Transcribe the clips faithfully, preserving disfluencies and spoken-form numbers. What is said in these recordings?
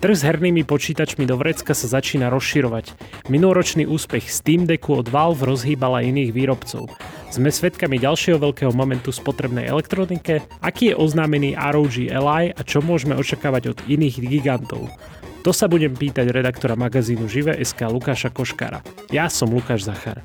Trh s hernými počítačmi do vrecka sa začína rozširovať. Minuloročný úspech Steam Decku od Valve rozhýbala iných výrobcov. Sme svedkami ďalšieho veľkého momentu spotrebnej elektronike, aký je oznámený R O G Ally a čo môžeme očakávať od iných gigantov. To sa budem pýtať redaktora magazínu Živé.sk Lukáša Koškára. Ja som Lukáš Zachár.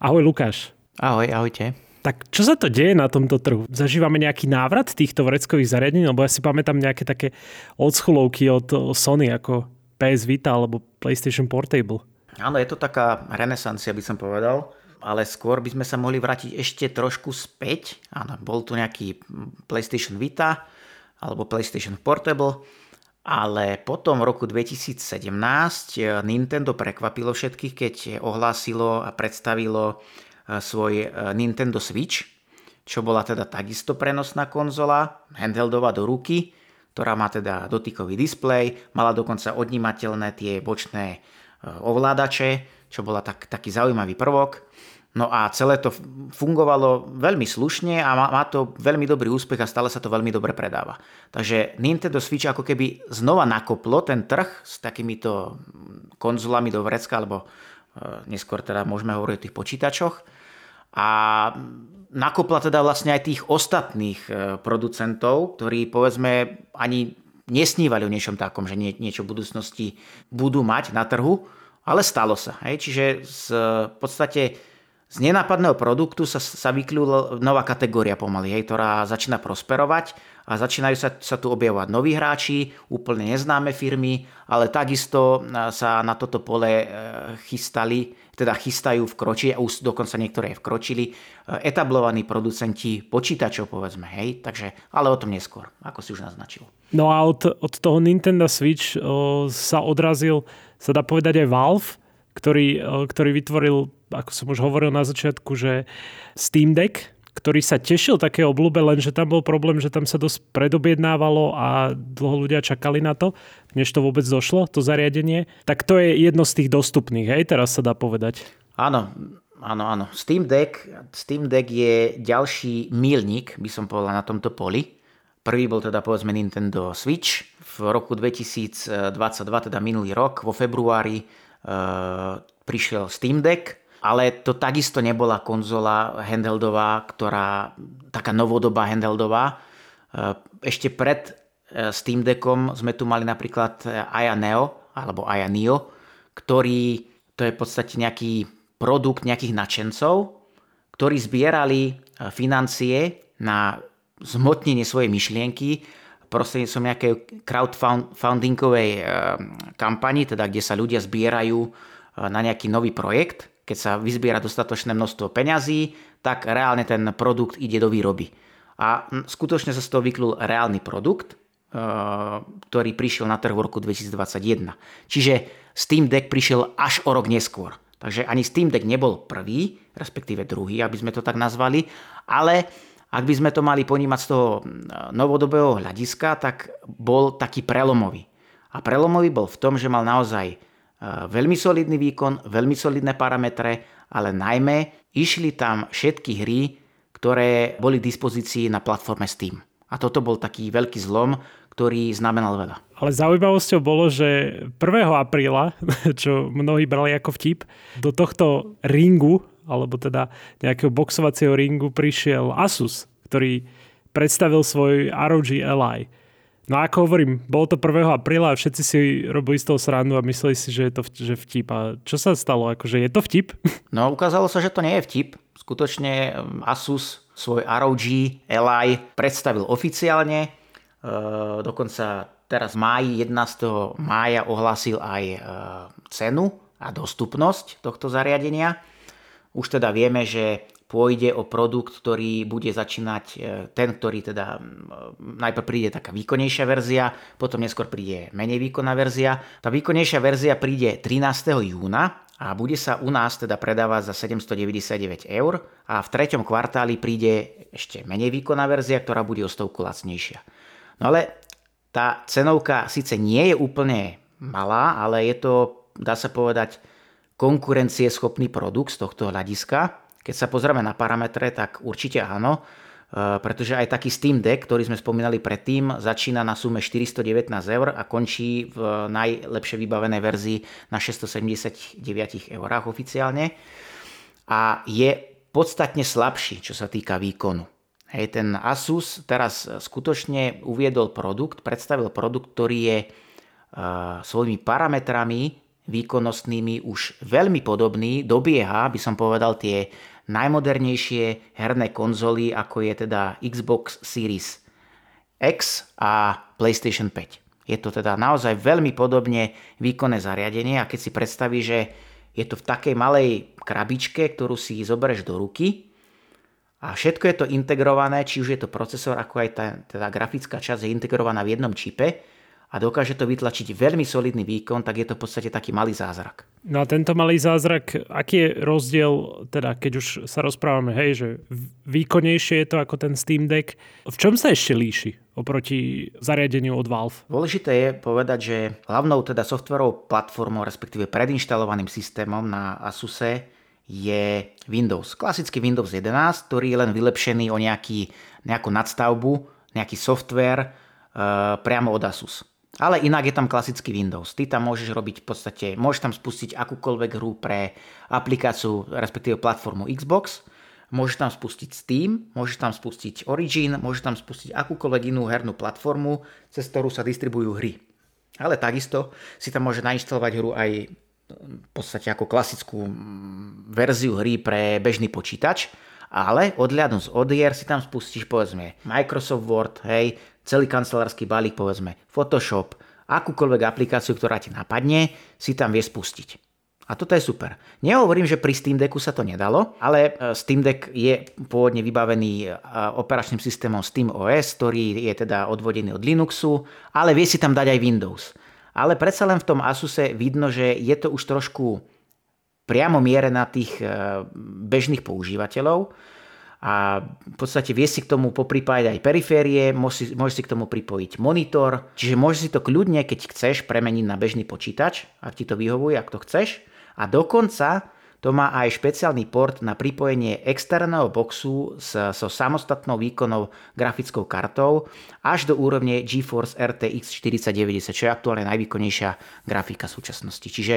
Ahoj Lukáš. Ahoj, ahojte. Tak čo sa to deje na tomto trhu? Zažívame nejaký návrat týchto vreckových zariadení? Lebo ja si pamätám nejaké také odschulovky od Sony ako P S Vita alebo PlayStation Portable. Áno, je to taká renesancia, by som povedal. Ale skôr by sme sa mohli vrátiť ešte trošku späť. Áno, bol tu nejaký PlayStation Vita alebo PlayStation Portable. Ale potom v roku dvetisícsedemnásť Nintendo prekvapilo všetkých, keď ohlásilo a predstavilo svoj Nintendo Switch, čo bola teda takisto prenosná konzola, handheldová do ruky, ktorá má teda dotykový displej, mala dokonca odnímateľné tie bočné ovládače, čo bola tak, taký zaujímavý prvok. No a celé to fungovalo veľmi slušne a má, má to veľmi dobrý úspech a stále sa to veľmi dobre predáva. Takže Nintendo Switch ako keby znova nakoplo ten trh s takýmito konzolami do vrecka, alebo neskôr teda môžeme hovoriť o tých počítačoch, a nakopla teda vlastne aj tých ostatných producentov, ktorí povedzme ani nesnívali o niečom takom, že nie, niečo v budúcnosti budú mať na trhu, ale stalo sa. Hej? Čiže z, v podstate z nenápadného produktu sa, sa vyklúla nová kategória pomaly, hej, ktorá začína prosperovať a začínajú sa, sa tu objavovať noví hráči, úplne neznáme firmy, ale takisto sa na toto pole chystali, teda chystajú vkročiť, a už dokonca niektoré vkročili, etablovaní producenti počítačov, povedzme, hej, takže, ale o tom neskôr, ako si už naznačil. No a od, od toho Nintendo Switch o, sa odrazil, sa dá povedať, aj Valve, ktorý, o, ktorý vytvoril, ako som už hovoril na začiatku, že Steam Deck, ktorý sa tešil také obľúbe, lenže tam bol problém, že tam sa dosť predobjednávalo a dlho ľudia čakali na to, než to vôbec došlo, to zariadenie. Tak to je jedno z tých dostupných, hej, teraz sa dá povedať. Áno, áno, áno. Steam Deck, Steam Deck je ďalší míľnik, by som povedal, na tomto poli. Prvý bol teda povedzme Nintendo Switch v roku dvetisícdvadsaťdva, teda minulý rok, vo februári e, prišiel Steam Deck. Ale to takisto nebola konzola handheldová, ktorá, taká novodobá handheldová. Ešte pred Steam Deckom sme tu mali napríklad Aya Neo, alebo Aya Neo, ktorý, to je v podstate nejaký produkt nejakých nadšencov, ktorí zbierali financie na zmotnenie svojej myšlienky prostredníctvom nejakej crowdfundingovej kampani, teda kde sa ľudia zbierajú na nejaký nový projekt. Keď sa vyzbiera dostatočné množstvo peňazí, tak reálne ten produkt ide do výroby. A skutočne sa z toho vyklul reálny produkt, ktorý prišiel na trh v roku dvetisícdvadsaťjeden. Čiže Steam Deck prišiel až o rok neskôr. Takže ani Steam Deck nebol prvý, respektíve druhý, aby sme to tak nazvali, ale ak by sme to mali ponímať z toho novodobého hľadiska, tak bol taký prelomový. A prelomový bol v tom, že mal naozaj veľmi solidný výkon, veľmi solidné parametre, ale najmä išli tam všetky hry, ktoré boli v dispozícii na platforme Steam. A toto bol taký veľký zlom, ktorý znamenal veľa. Ale zaujímavosťou bolo, že prvého apríla, čo mnohí brali ako vtip, do tohto ringu, alebo teda nejakého boxovacieho ringu prišiel Asus, ktorý predstavil svoj R O G Ally. No ako hovorím, bolo to prvého apríla a všetci si robili z toho srandu a mysleli si, že je to vtip. A čo sa stalo? Akože je to vtip? No ukázalo sa, že to nie je vtip. Skutočne Asus svoj R O G Ally predstavil oficiálne. E, dokonca teraz v máji, jedenásteho mája ohlásil aj e, cenu a dostupnosť tohto zariadenia. Už teda vieme, že pôjde o produkt, ktorý bude začínať ten, ktorý teda najprv príde taká výkonnejšia verzia, potom neskôr príde menej výkonná verzia. Tá výkonnejšia verzia príde trinásteho júna a bude sa u nás teda predávať za sedemstodeväťdesiatdeväť eur a v treťom kvartáli príde ešte menej výkonná verzia, ktorá bude o stovku lacnejšia. No ale tá cenovka síce nie je úplne malá, ale je to, dá sa povedať, konkurencieschopný produkt z tohto hľadiska. Keď sa pozrieme na parametre, tak určite áno. pretože aj taký Steam Deck, ktorý sme spomínali predtým, začína na sume štyristodevätnásť eur a končí v najlepšie vybavenej verzii na šesťstosedemdesiatdeväť eurách oficiálne a je podstatne slabší, čo sa týka výkonu. Hej, ten Asus teraz skutočne uviedol produkt, predstavil produkt, ktorý je svojimi parametrami výkonnostnými už veľmi podobný, dobieha, by som povedal, tie najmodernejšie herné konzoly, ako je teda Xbox Series X a PlayStation päť. Je to teda naozaj veľmi podobne výkonné zariadenie a keď si predstavíš, že je to v takej malej krabičke, ktorú si zoberieš do ruky a všetko je to integrované, či už je to procesor, ako aj tá teda grafická časť je integrovaná v jednom čipe, a dokáže to vytlačiť veľmi solidný výkon, tak je to v podstate taký malý zázrak. No a tento malý zázrak, aký je rozdiel, teda keď už sa rozprávame, hej, že výkonnejšie je to ako ten Steam Deck, v čom sa ešte líši oproti zariadeniu od Valve? Dôležité je povedať, že hlavnou teda softwarovou platformou, respektíve predinštalovaným systémom na Asuse je Windows. Klasický Windows jedenásť, ktorý je len vylepšený o nejaký, nejakú nadstavbu, nejaký software priamo od Asus. Ale inak je tam klasický Windows. Ty tam môžeš robiť v podstate, môžeš tam spustiť akúkoľvek hru pre aplikáciu, respektíve platformu Xbox, môžeš tam spustiť Steam, môžeš tam spustiť Origin, môžeš tam spustiť akúkoľvek inú hernú platformu, cez ktorú sa distribujú hry. Ale takisto si tam môže nainštalovať hru aj v podstate ako klasickú verziu hry pre bežný počítač, ale odhľadnúť od hier si tam spustíš povedzme Microsoft Word, hej, celý kancelársky balík, povedzme Photoshop, akúkoľvek aplikáciu, ktorá ti napadne, si tam vie spustiť. A toto je super. Nehovorím, že pri Steam Decku sa to nedalo, ale Steam Deck je pôvodne vybavený operačným systémom Steam ó es, ktorý je teda odvodený od Linuxu, ale vie si tam dať aj Windows. Ale predsa len v tom Asuse vidno, že je to už trošku priamo miere na tých bežných používateľov a v podstate vie si k tomu popripájať aj periférie, môžeš si, môže si k tomu pripojiť monitor, čiže môžeš si to kľudne, keď chceš, premeniť na bežný počítač, ak ti to vyhovuje, ak to chceš, a dokonca to má aj špeciálny port na pripojenie externého boxu so, so samostatnou výkonnou grafickou kartou až do úrovne GeForce er té iks štyridsať deväťdesiat, čo je aktuálne najvýkonnejšia grafika súčasnosti, čiže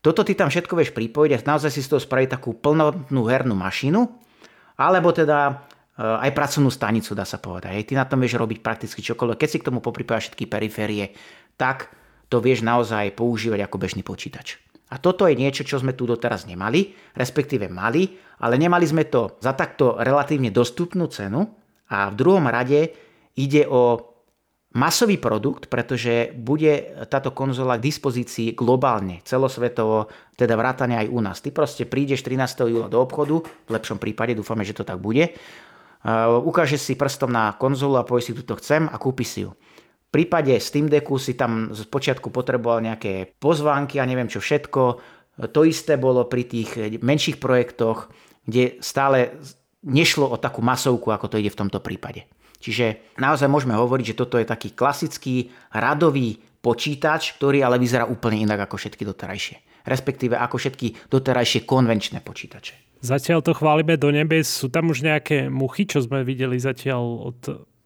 toto ty tam všetko vieš pripojiť a naozaj si z toho spraviť takú plnohodnotnú hernú mašinu, alebo teda aj pracovnú stanicu, dá sa povedať. Hej, ty na tom vieš robiť prakticky čokoľvek. Keď si k tomu popripájaš všetky periférie, tak to vieš naozaj používať ako bežný počítač. A toto je niečo, čo sme tu doteraz nemali, respektíve mali, ale nemali sme to za takto relatívne dostupnú cenu a v druhom rade ide o masový produkt, pretože bude táto konzola k dispozícii globálne, celosvetovo, teda vrátane aj u nás. Ty proste prídeš trinásteho júla do obchodu, v lepšom prípade, dúfame, že to tak bude, uh, ukážeš si prstom na konzolu a povieš si, tuto chcem a kúpiš si ju. V prípade Steam Decku si tam z počiatku potreboval nejaké pozvánky a neviem čo všetko. To isté bolo pri tých menších projektoch, kde stále nešlo o takú masovku, ako to ide v tomto prípade. Čiže naozaj môžeme hovoriť, že toto je taký klasický radový počítač, ktorý ale vyzerá úplne inak ako všetky doterajšie. Respektíve ako všetky doterajšie konvenčné počítače. Zatiaľ to chválime do nebies. Sú tam už nejaké muchy, čo sme videli zatiaľ od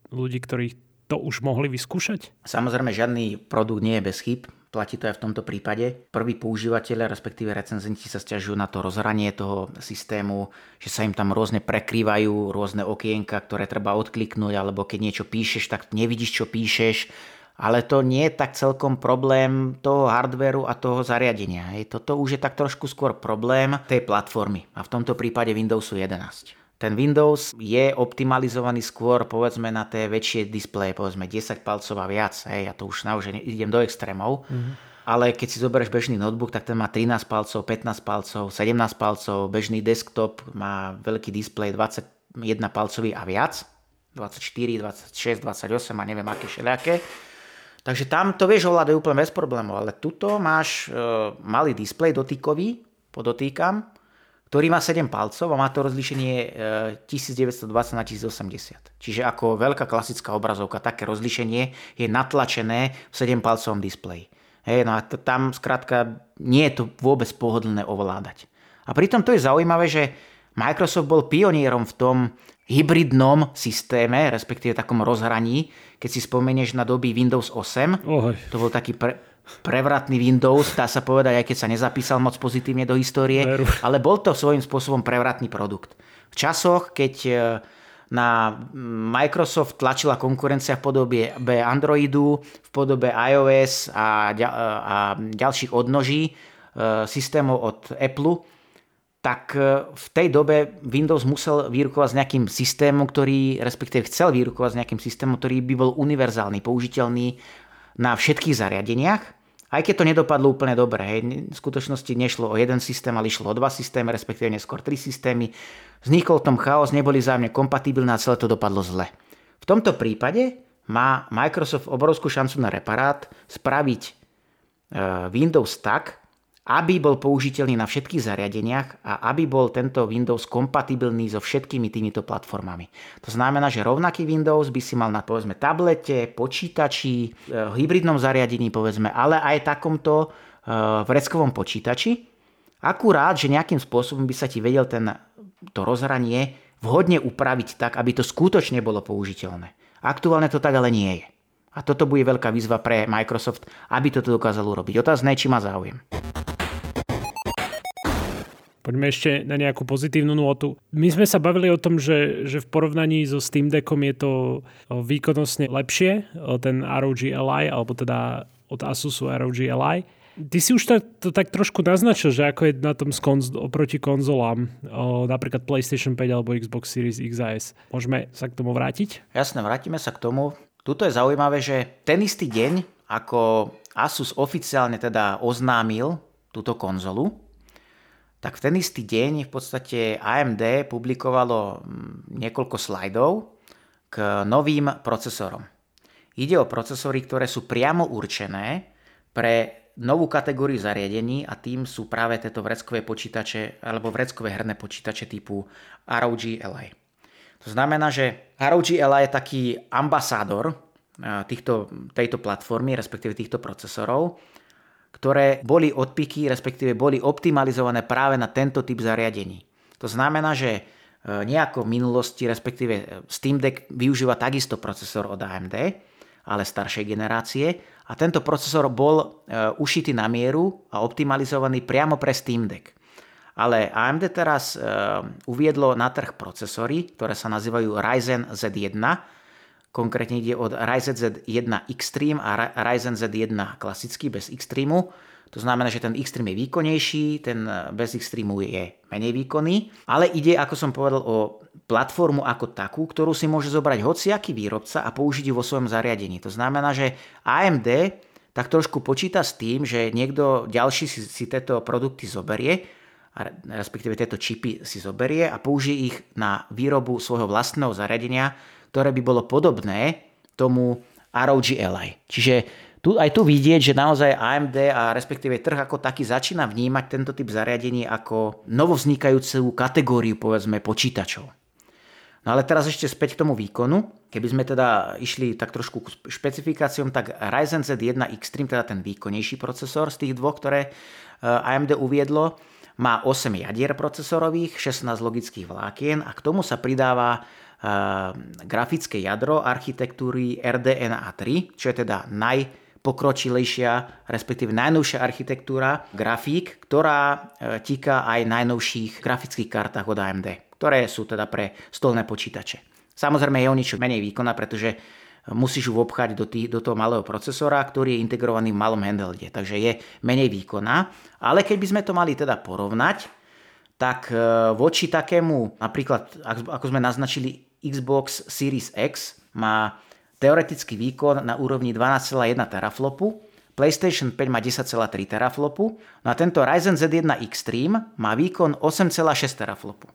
ľudí, ktorí to už mohli vyskúšať? Samozrejme, žiadny produkt nie je bez chýb. Platí to aj v tomto prípade. Prví používatelia, respektíve recenzenti sa sťažujú na to rozhranie toho systému, že sa im tam rôzne prekrývajú, rôzne okienka, ktoré treba odkliknúť, alebo keď niečo píšeš, tak nevidíš, čo píšeš. Ale to nie je tak celkom problém toho hardvéru a toho zariadenia. Hej. Toto už je tak trošku skôr problém tej platformy. A v tomto prípade Windowsu jedenásť. Ten Windows je optimalizovaný skôr povedzme na tie väčšie displeje, povedzme desaťpalcová viac, hej, ja to už naozaj idem do extrémov, mm-hmm. ale keď si zoberieš bežný notebook, tak ten má trinásť palcov, pätnásť palcov, sedemnásť palcov, bežný desktop má veľký displej dvadsaťjeden palcový a viac, dvadsaťštyri, dvadsaťšesť, dvadsaťosem a neviem aké všelijaké. Takže tam to vieš ovládať úplne bez problémov, ale tuto máš e, malý displej dotykový, podotýkam, ktorý má sedem palcov a má to rozlíšenie tisícdeväťstodvadsať na tisícosemdesiat. Čiže ako veľká klasická obrazovka, také rozlíšenie je natlačené v sedempalcovom displeji. Hej, no a t- tam skrátka nie je to vôbec pohodlné ovládať. A pritom to je zaujímavé, že Microsoft bol pionierom v tom hybridnom systéme, respektíve takom rozhraní, keď si spomenieš na doby Windows osem, Ohoj. To bol taký pre, prevratný Windows, dá sa povedať, aj keď sa nezapísal moc pozitívne do histórie, Veru. Ale bol to svojím spôsobom prevratný produkt. V časoch, keď na Microsoft tlačila konkurencia v podobe Androidu, v podobe iOS a, ďal, a ďalších odnoží e, systémov od Apple, tak v tej dobe Windows musel vyrukovať s nejakým systémom, ktorý, respektíve chcel vyrukovať s nejakým systémom, ktorý by bol univerzálny, použiteľný na všetkých zariadeniach, aj keď to nedopadlo úplne dobre. Hej. V skutočnosti nešlo o jeden systém, ale išlo o dva systémy, respektíve neskôr tri systémy. Vznikol tom chaos, neboli vzájomne kompatibilné a celé to dopadlo zle. V tomto prípade má Microsoft obrovskú šancu na reparát spraviť Windows tak, aby bol použiteľný na všetkých zariadeniach a aby bol tento Windows kompatibilný so všetkými týmito platformami. To znamená, že rovnaký Windows by si mal na povedzme tablete, počítači, hybridnom zariadení povedzme, ale aj takomto vreckovom počítači. Akurát, že nejakým spôsobom by sa ti vedel ten to rozhranie vhodne upraviť tak, aby to skutočne bolo použiteľné. Aktuálne to tak ale nie je. A toto bude veľká výzva pre Microsoft, aby toto dokázalo urobiť. Otázne, či má záujem. Poďme ešte na nejakú pozitívnu nôtu. My sme sa bavili o tom, že, že v porovnaní so Steam Deckom je to výkonnostne lepšie, ten R O G Ally, alebo teda od Asusu R O G Ally. Ty si už to, to tak trošku naznačil, že ako je na tom konz- oproti konzolám, o, napríklad PlayStation päť alebo Xbox Series X a S. Môžeme sa k tomu vrátiť? Jasné, vrátime sa k tomu. Tuto je zaujímavé, že ten istý deň, ako Asus oficiálne teda oznámil túto konzolu, tak v ten istý deň v podstate á em dé publikovalo niekoľko slajdov k novým procesorom. Ide o procesory, ktoré sú priamo určené pre novú kategóriu zariadení a tým sú práve tieto vreckové počítače alebo vreckové herné počítače typu R O G Ally. To znamená, že R O G Ally je taký ambasádor týchto, tejto platformy, respektíve týchto procesorov, ktoré boli odpiky, respektíve boli optimalizované práve na tento typ zariadení. To znamená, že nejako v minulosti, respektíve Steam Deck využíva takisto procesor od á em dé, ale staršej generácie, a tento procesor bol e, ušitý na mieru a optimalizovaný priamo pre Steam Deck. Ale á em dé teraz e, uviedlo na trh procesory, ktoré sa nazývajú Ryzen zet jeden, konkrétne ide od Ryzen zet jeden Xtreme a Ryzen zet jeden klasický bez Xtreme. To znamená, že ten Xtreme je výkonnejší, ten bez Xtreme je menej výkonný, ale ide, ako som povedal, o platformu ako takú, ktorú si môže zobrať hociaký výrobca a použiť ju vo svojom zariadení. To znamená, že á em dé tak trošku počíta s tým, že niekto ďalší si, si tieto produkty zoberie, respektíve tieto čipy si zoberie a použije ich na výrobu svojho vlastného zariadenia, ktoré by bolo podobné tomu R O G Ally. Čiže tu, aj tu vidieť, že naozaj á em dé a respektíve trh ako taký začína vnímať tento typ zariadení ako novovznikajúcu kategóriu, povedzme, počítačov. No ale teraz ešte späť k tomu výkonu. Keby sme teda išli tak trošku k špecifikáciám, tak Ryzen zet jeden Xtreme, teda ten výkonnejší procesor z tých dvoch, ktoré á em dé uviedlo, má osem jadier procesorových, šestnásť logických vlákien a k tomu sa pridáva uh, grafické jadro architektúry R D N A tri, čo je teda naj pokročilejšia, respektíve najnovšia architektúra grafík, ktorá týka aj najnovších grafických kartách od á em dé, ktoré sú teda pre stolné počítače. Samozrejme je o niečo menej výkonná, pretože musíš ju obchať do, tý, do toho malého procesora, ktorý je integrovaný v malom handhelde, takže je menej výkonná. Ale keď by sme to mali teda porovnať, tak voči takému, napríklad ako sme naznačili, Xbox Series X má teoretický výkon na úrovni dvanásť celá jedna teraflopu, PlayStation päť má desať celá tri teraflopu, no a tento Ryzen zet jeden Xtreme má výkon osem celá šesť teraflopu.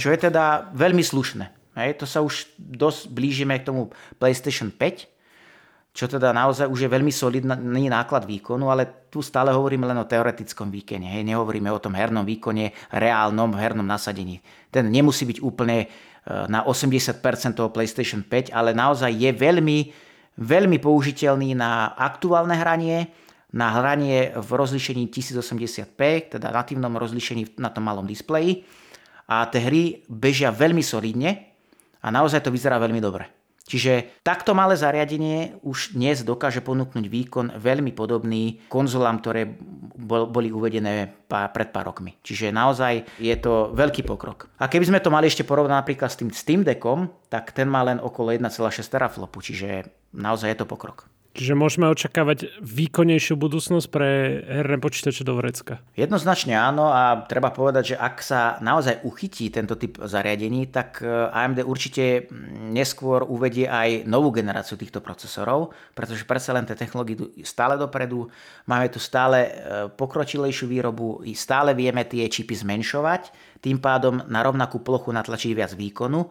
Čo je teda veľmi slušné. Hej, to sa už dosť blížime k tomu PlayStation päť, čo teda naozaj už je veľmi solidný náklad výkonu, ale tu stále hovoríme len o teoretickom výkone. Hej, nehovoríme o tom hernom výkone, reálnom hernom nasadení. Ten nemusí byť úplne na osemdesiat percent toho PlayStation päť, ale naozaj je veľmi, veľmi použiteľný na aktuálne hranie, na hranie v rozlíšení tisíc osemdesiat pé, teda natívnom rozlíšení na tom malom displeji. A tie hry bežia veľmi solidne a naozaj to vyzerá veľmi dobre. Čiže takto malé zariadenie už dnes dokáže ponúknuť výkon veľmi podobný konzolám, ktoré boli uvedené pred pár rokmi. Čiže naozaj je to veľký pokrok. A keby sme to mali ešte porovnať napríklad s tým Steam Deckom, tak ten má len okolo jeden celá šesť teraflopu, čiže naozaj je to pokrok. Čiže môžeme očakávať výkonnejšiu budúcnosť pre herné počítače do vrecka. Jednoznačne áno, a treba povedať, že ak sa naozaj uchytí tento typ zariadení, tak á em dé určite neskôr uvedie aj novú generáciu týchto procesorov, pretože predsa len tie technológie idú stále dopredu, máme tu stále pokročilejšiu výrobu, i stále vieme tie čipy zmenšovať, tým pádom na rovnakú plochu natlačiť viac výkonu,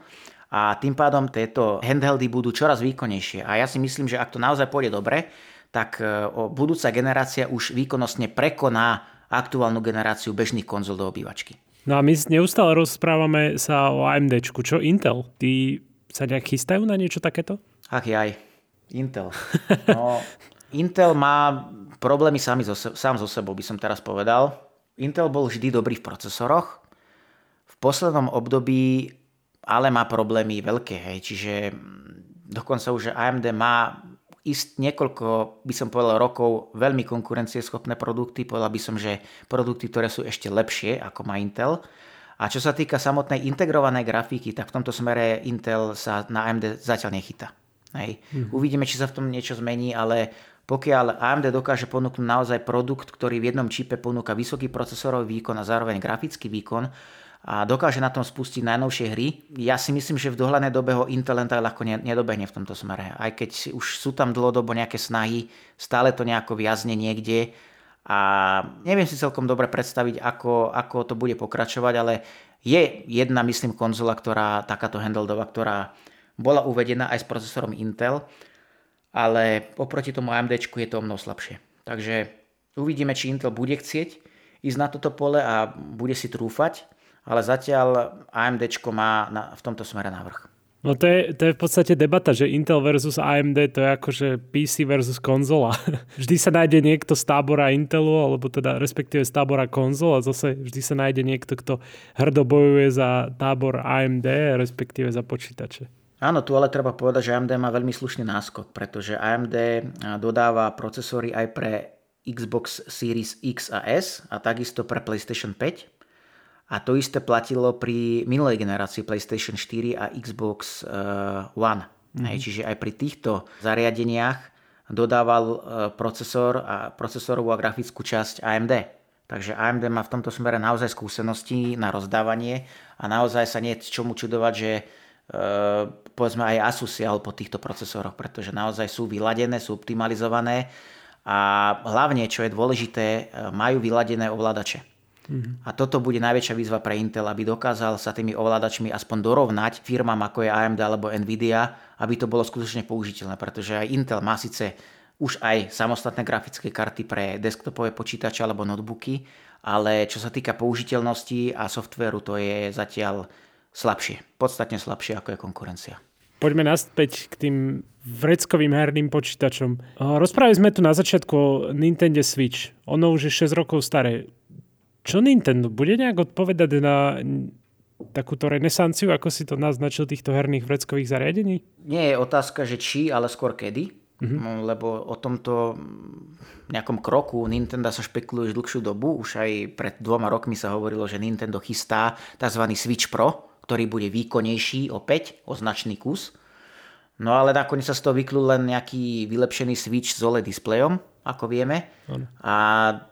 a tým pádom tieto handheldy budú čoraz výkonnejšie. A ja si myslím, že ak to naozaj pôjde dobre, tak budúca generácia už výkonnostne prekoná aktuálnu generáciu bežných konzol do obývačky. No a my neustále rozprávame sa o AMDčku. Čo Intel? Ty sa nejak chystajú na niečo takéto? Ach jaj, Intel. No, Intel má problémy sám so, sám so sebou, by som teraz povedal. Intel bol vždy dobrý v procesoroch. V poslednom období ale má problémy veľké, hej. Čiže dokonca už á em dé má ist niekoľko, by som povedal, rokov veľmi konkurencieschopné produkty, povedal by som, že produkty, ktoré sú ešte lepšie ako má Intel. A čo sa týka samotnej integrovanej grafiky, tak v tomto smere Intel sa na á em dé zatiaľ nechytá. Hej. Hmm. Uvidíme, či sa v tom niečo zmení, ale pokiaľ á em dé dokáže ponúknuť naozaj produkt, ktorý v jednom čipe ponúka vysoký procesorový výkon a zároveň grafický výkon, a dokáže na tom spustiť najnovšie hry. Ja si myslím, že v dohľadnej dobe ho Intel len tak ľahko nedobehne v tomto smere. Aj keď už sú tam dlhodobo nejaké snahy, stále to nejako viazne niekde a neviem si celkom dobre predstaviť, ako, ako to bude pokračovať, ale je jedna, myslím, konzola, ktorá takáto handheldová, ktorá bola uvedená aj s procesorom Intel, ale oproti tomu AMDčku je to o mnoho slabšie. Takže uvidíme, či Intel bude chcieť ísť na toto pole a bude si trúfať, ale zatiaľ AMDčko má na, v tomto smere navrch. No to je, to je v podstate debata, že Intel versus á em dé, to je akože pé cé versus konzola. Vždy sa nájde niekto z tábora Intelu, alebo teda respektíve z tábora konzol, a zase vždy sa nájde niekto, kto hrdo bojuje za tábor á em dé, respektíve za počítače. Áno, tu ale treba povedať, že á em dé má veľmi slušný náskok, pretože á em dé dodáva procesory aj pre Xbox Series X a S a takisto pre PlayStation päť. A to isté platilo pri minulej generácii PlayStation štyri a Xbox uh, One. Mm-hmm. Čiže aj pri týchto zariadeniach dodával uh, procesor a procesorovú a grafickú časť á em dé. Takže á em dé má v tomto smere naozaj skúsenosti na rozdávanie a naozaj sa nie je čomu čudovať, že uh, povedzme aj Asus siahol po týchto procesoroch, pretože naozaj sú vyladené, sú optimalizované a hlavne, čo je dôležité, majú vyladené ovládače. A toto bude najväčšia výzva pre Intel, aby dokázal sa tými ovládačmi aspoň dorovnať firmám ako je á em dé alebo Nvidia, aby to bolo skutočne použiteľné, pretože aj Intel má síce už aj samostatné grafické karty pre desktopové počítače alebo notebooky, ale čo sa týka použiteľnosti a softvéru, to je zatiaľ slabšie, podstatne slabšie ako je konkurencia. Poďme naspäť k tým vreckovým herným počítačom. Rozprávali sme tu na začiatku o Nintendo Switch. Ono už je šesť rokov staré. Čo Nintendo? Bude nejak odpovedať na takúto renesanciu, ako si to naznačil, týchto herných vreckových zariadení? Nie je otázka, že či, ale skôr kedy. Mm-hmm. Lebo o tomto nejakom kroku Nintendo sa špekuluje už dlhšiu dobu. Už aj pred dvoma rokmi sa hovorilo, že Nintendo chystá tzv. Switch Pro, ktorý bude výkonnejší opäť o značný kus. No ale nakoniec sa z toho vyklú len nejaký vylepšený Switch s ó el é d displejom, ako vieme. A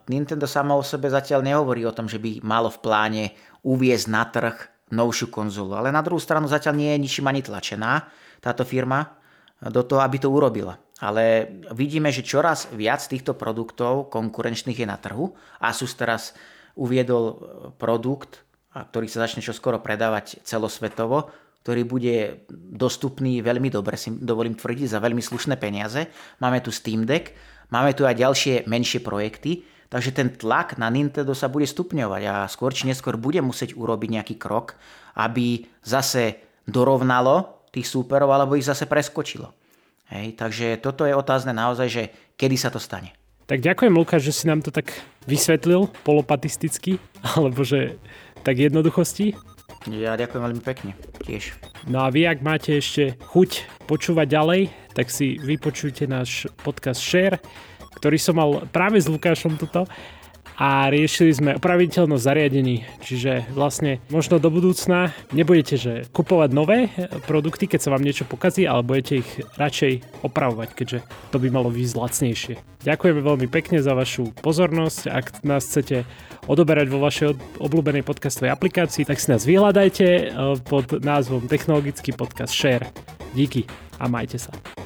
Nintendo sama o sebe zatiaľ nehovorí o tom, že by malo v pláne uviesť na trh novšiu konzolu. Ale na druhú stranu zatiaľ nie je ničím ani tlačená táto firma do toho, aby to urobila. Ale vidíme, že čoraz viac týchto produktov konkurenčných je na trhu. Asus teraz uviedol produkt, ktorý sa začne čoskoro predávať celosvetovo, ktorý bude dostupný veľmi dobre, si dovolím tvrdiť, za veľmi slušné peniaze. Máme tu Steam Deck, máme tu aj ďalšie menšie projekty, takže ten tlak na Nintendo sa bude stupňovať a skôr či neskôr bude musieť urobiť nejaký krok, aby zase dorovnalo tých súperov alebo ich zase preskočilo. Hej, takže toto je otázne naozaj, že kedy sa to stane. Tak ďakujem, Lukáš, že si nám to tak vysvetlil polopatisticky, alebo že tak jednoduchosti. Ja ďakujem veľmi pekne tiež. No a vy, ak máte ešte chuť počúvať ďalej, tak si vypočujte náš podcast SHARE, ktorý som mal práve s Lukášom tuto a riešili sme opraviteľnosť zariadení. Čiže vlastne možno do budúcna nebudete že kupovať nové produkty, keď sa vám niečo pokazí, ale budete ich radšej opravovať, keďže to by malo byť lacnejšie. Ďakujeme veľmi pekne za vašu pozornosť. Ak nás chcete odoberať vo vašej obľúbenej podcastovej aplikácii, tak si nás vyhľadajte pod názvom Technologický podcast SHARE. Díky a majte sa.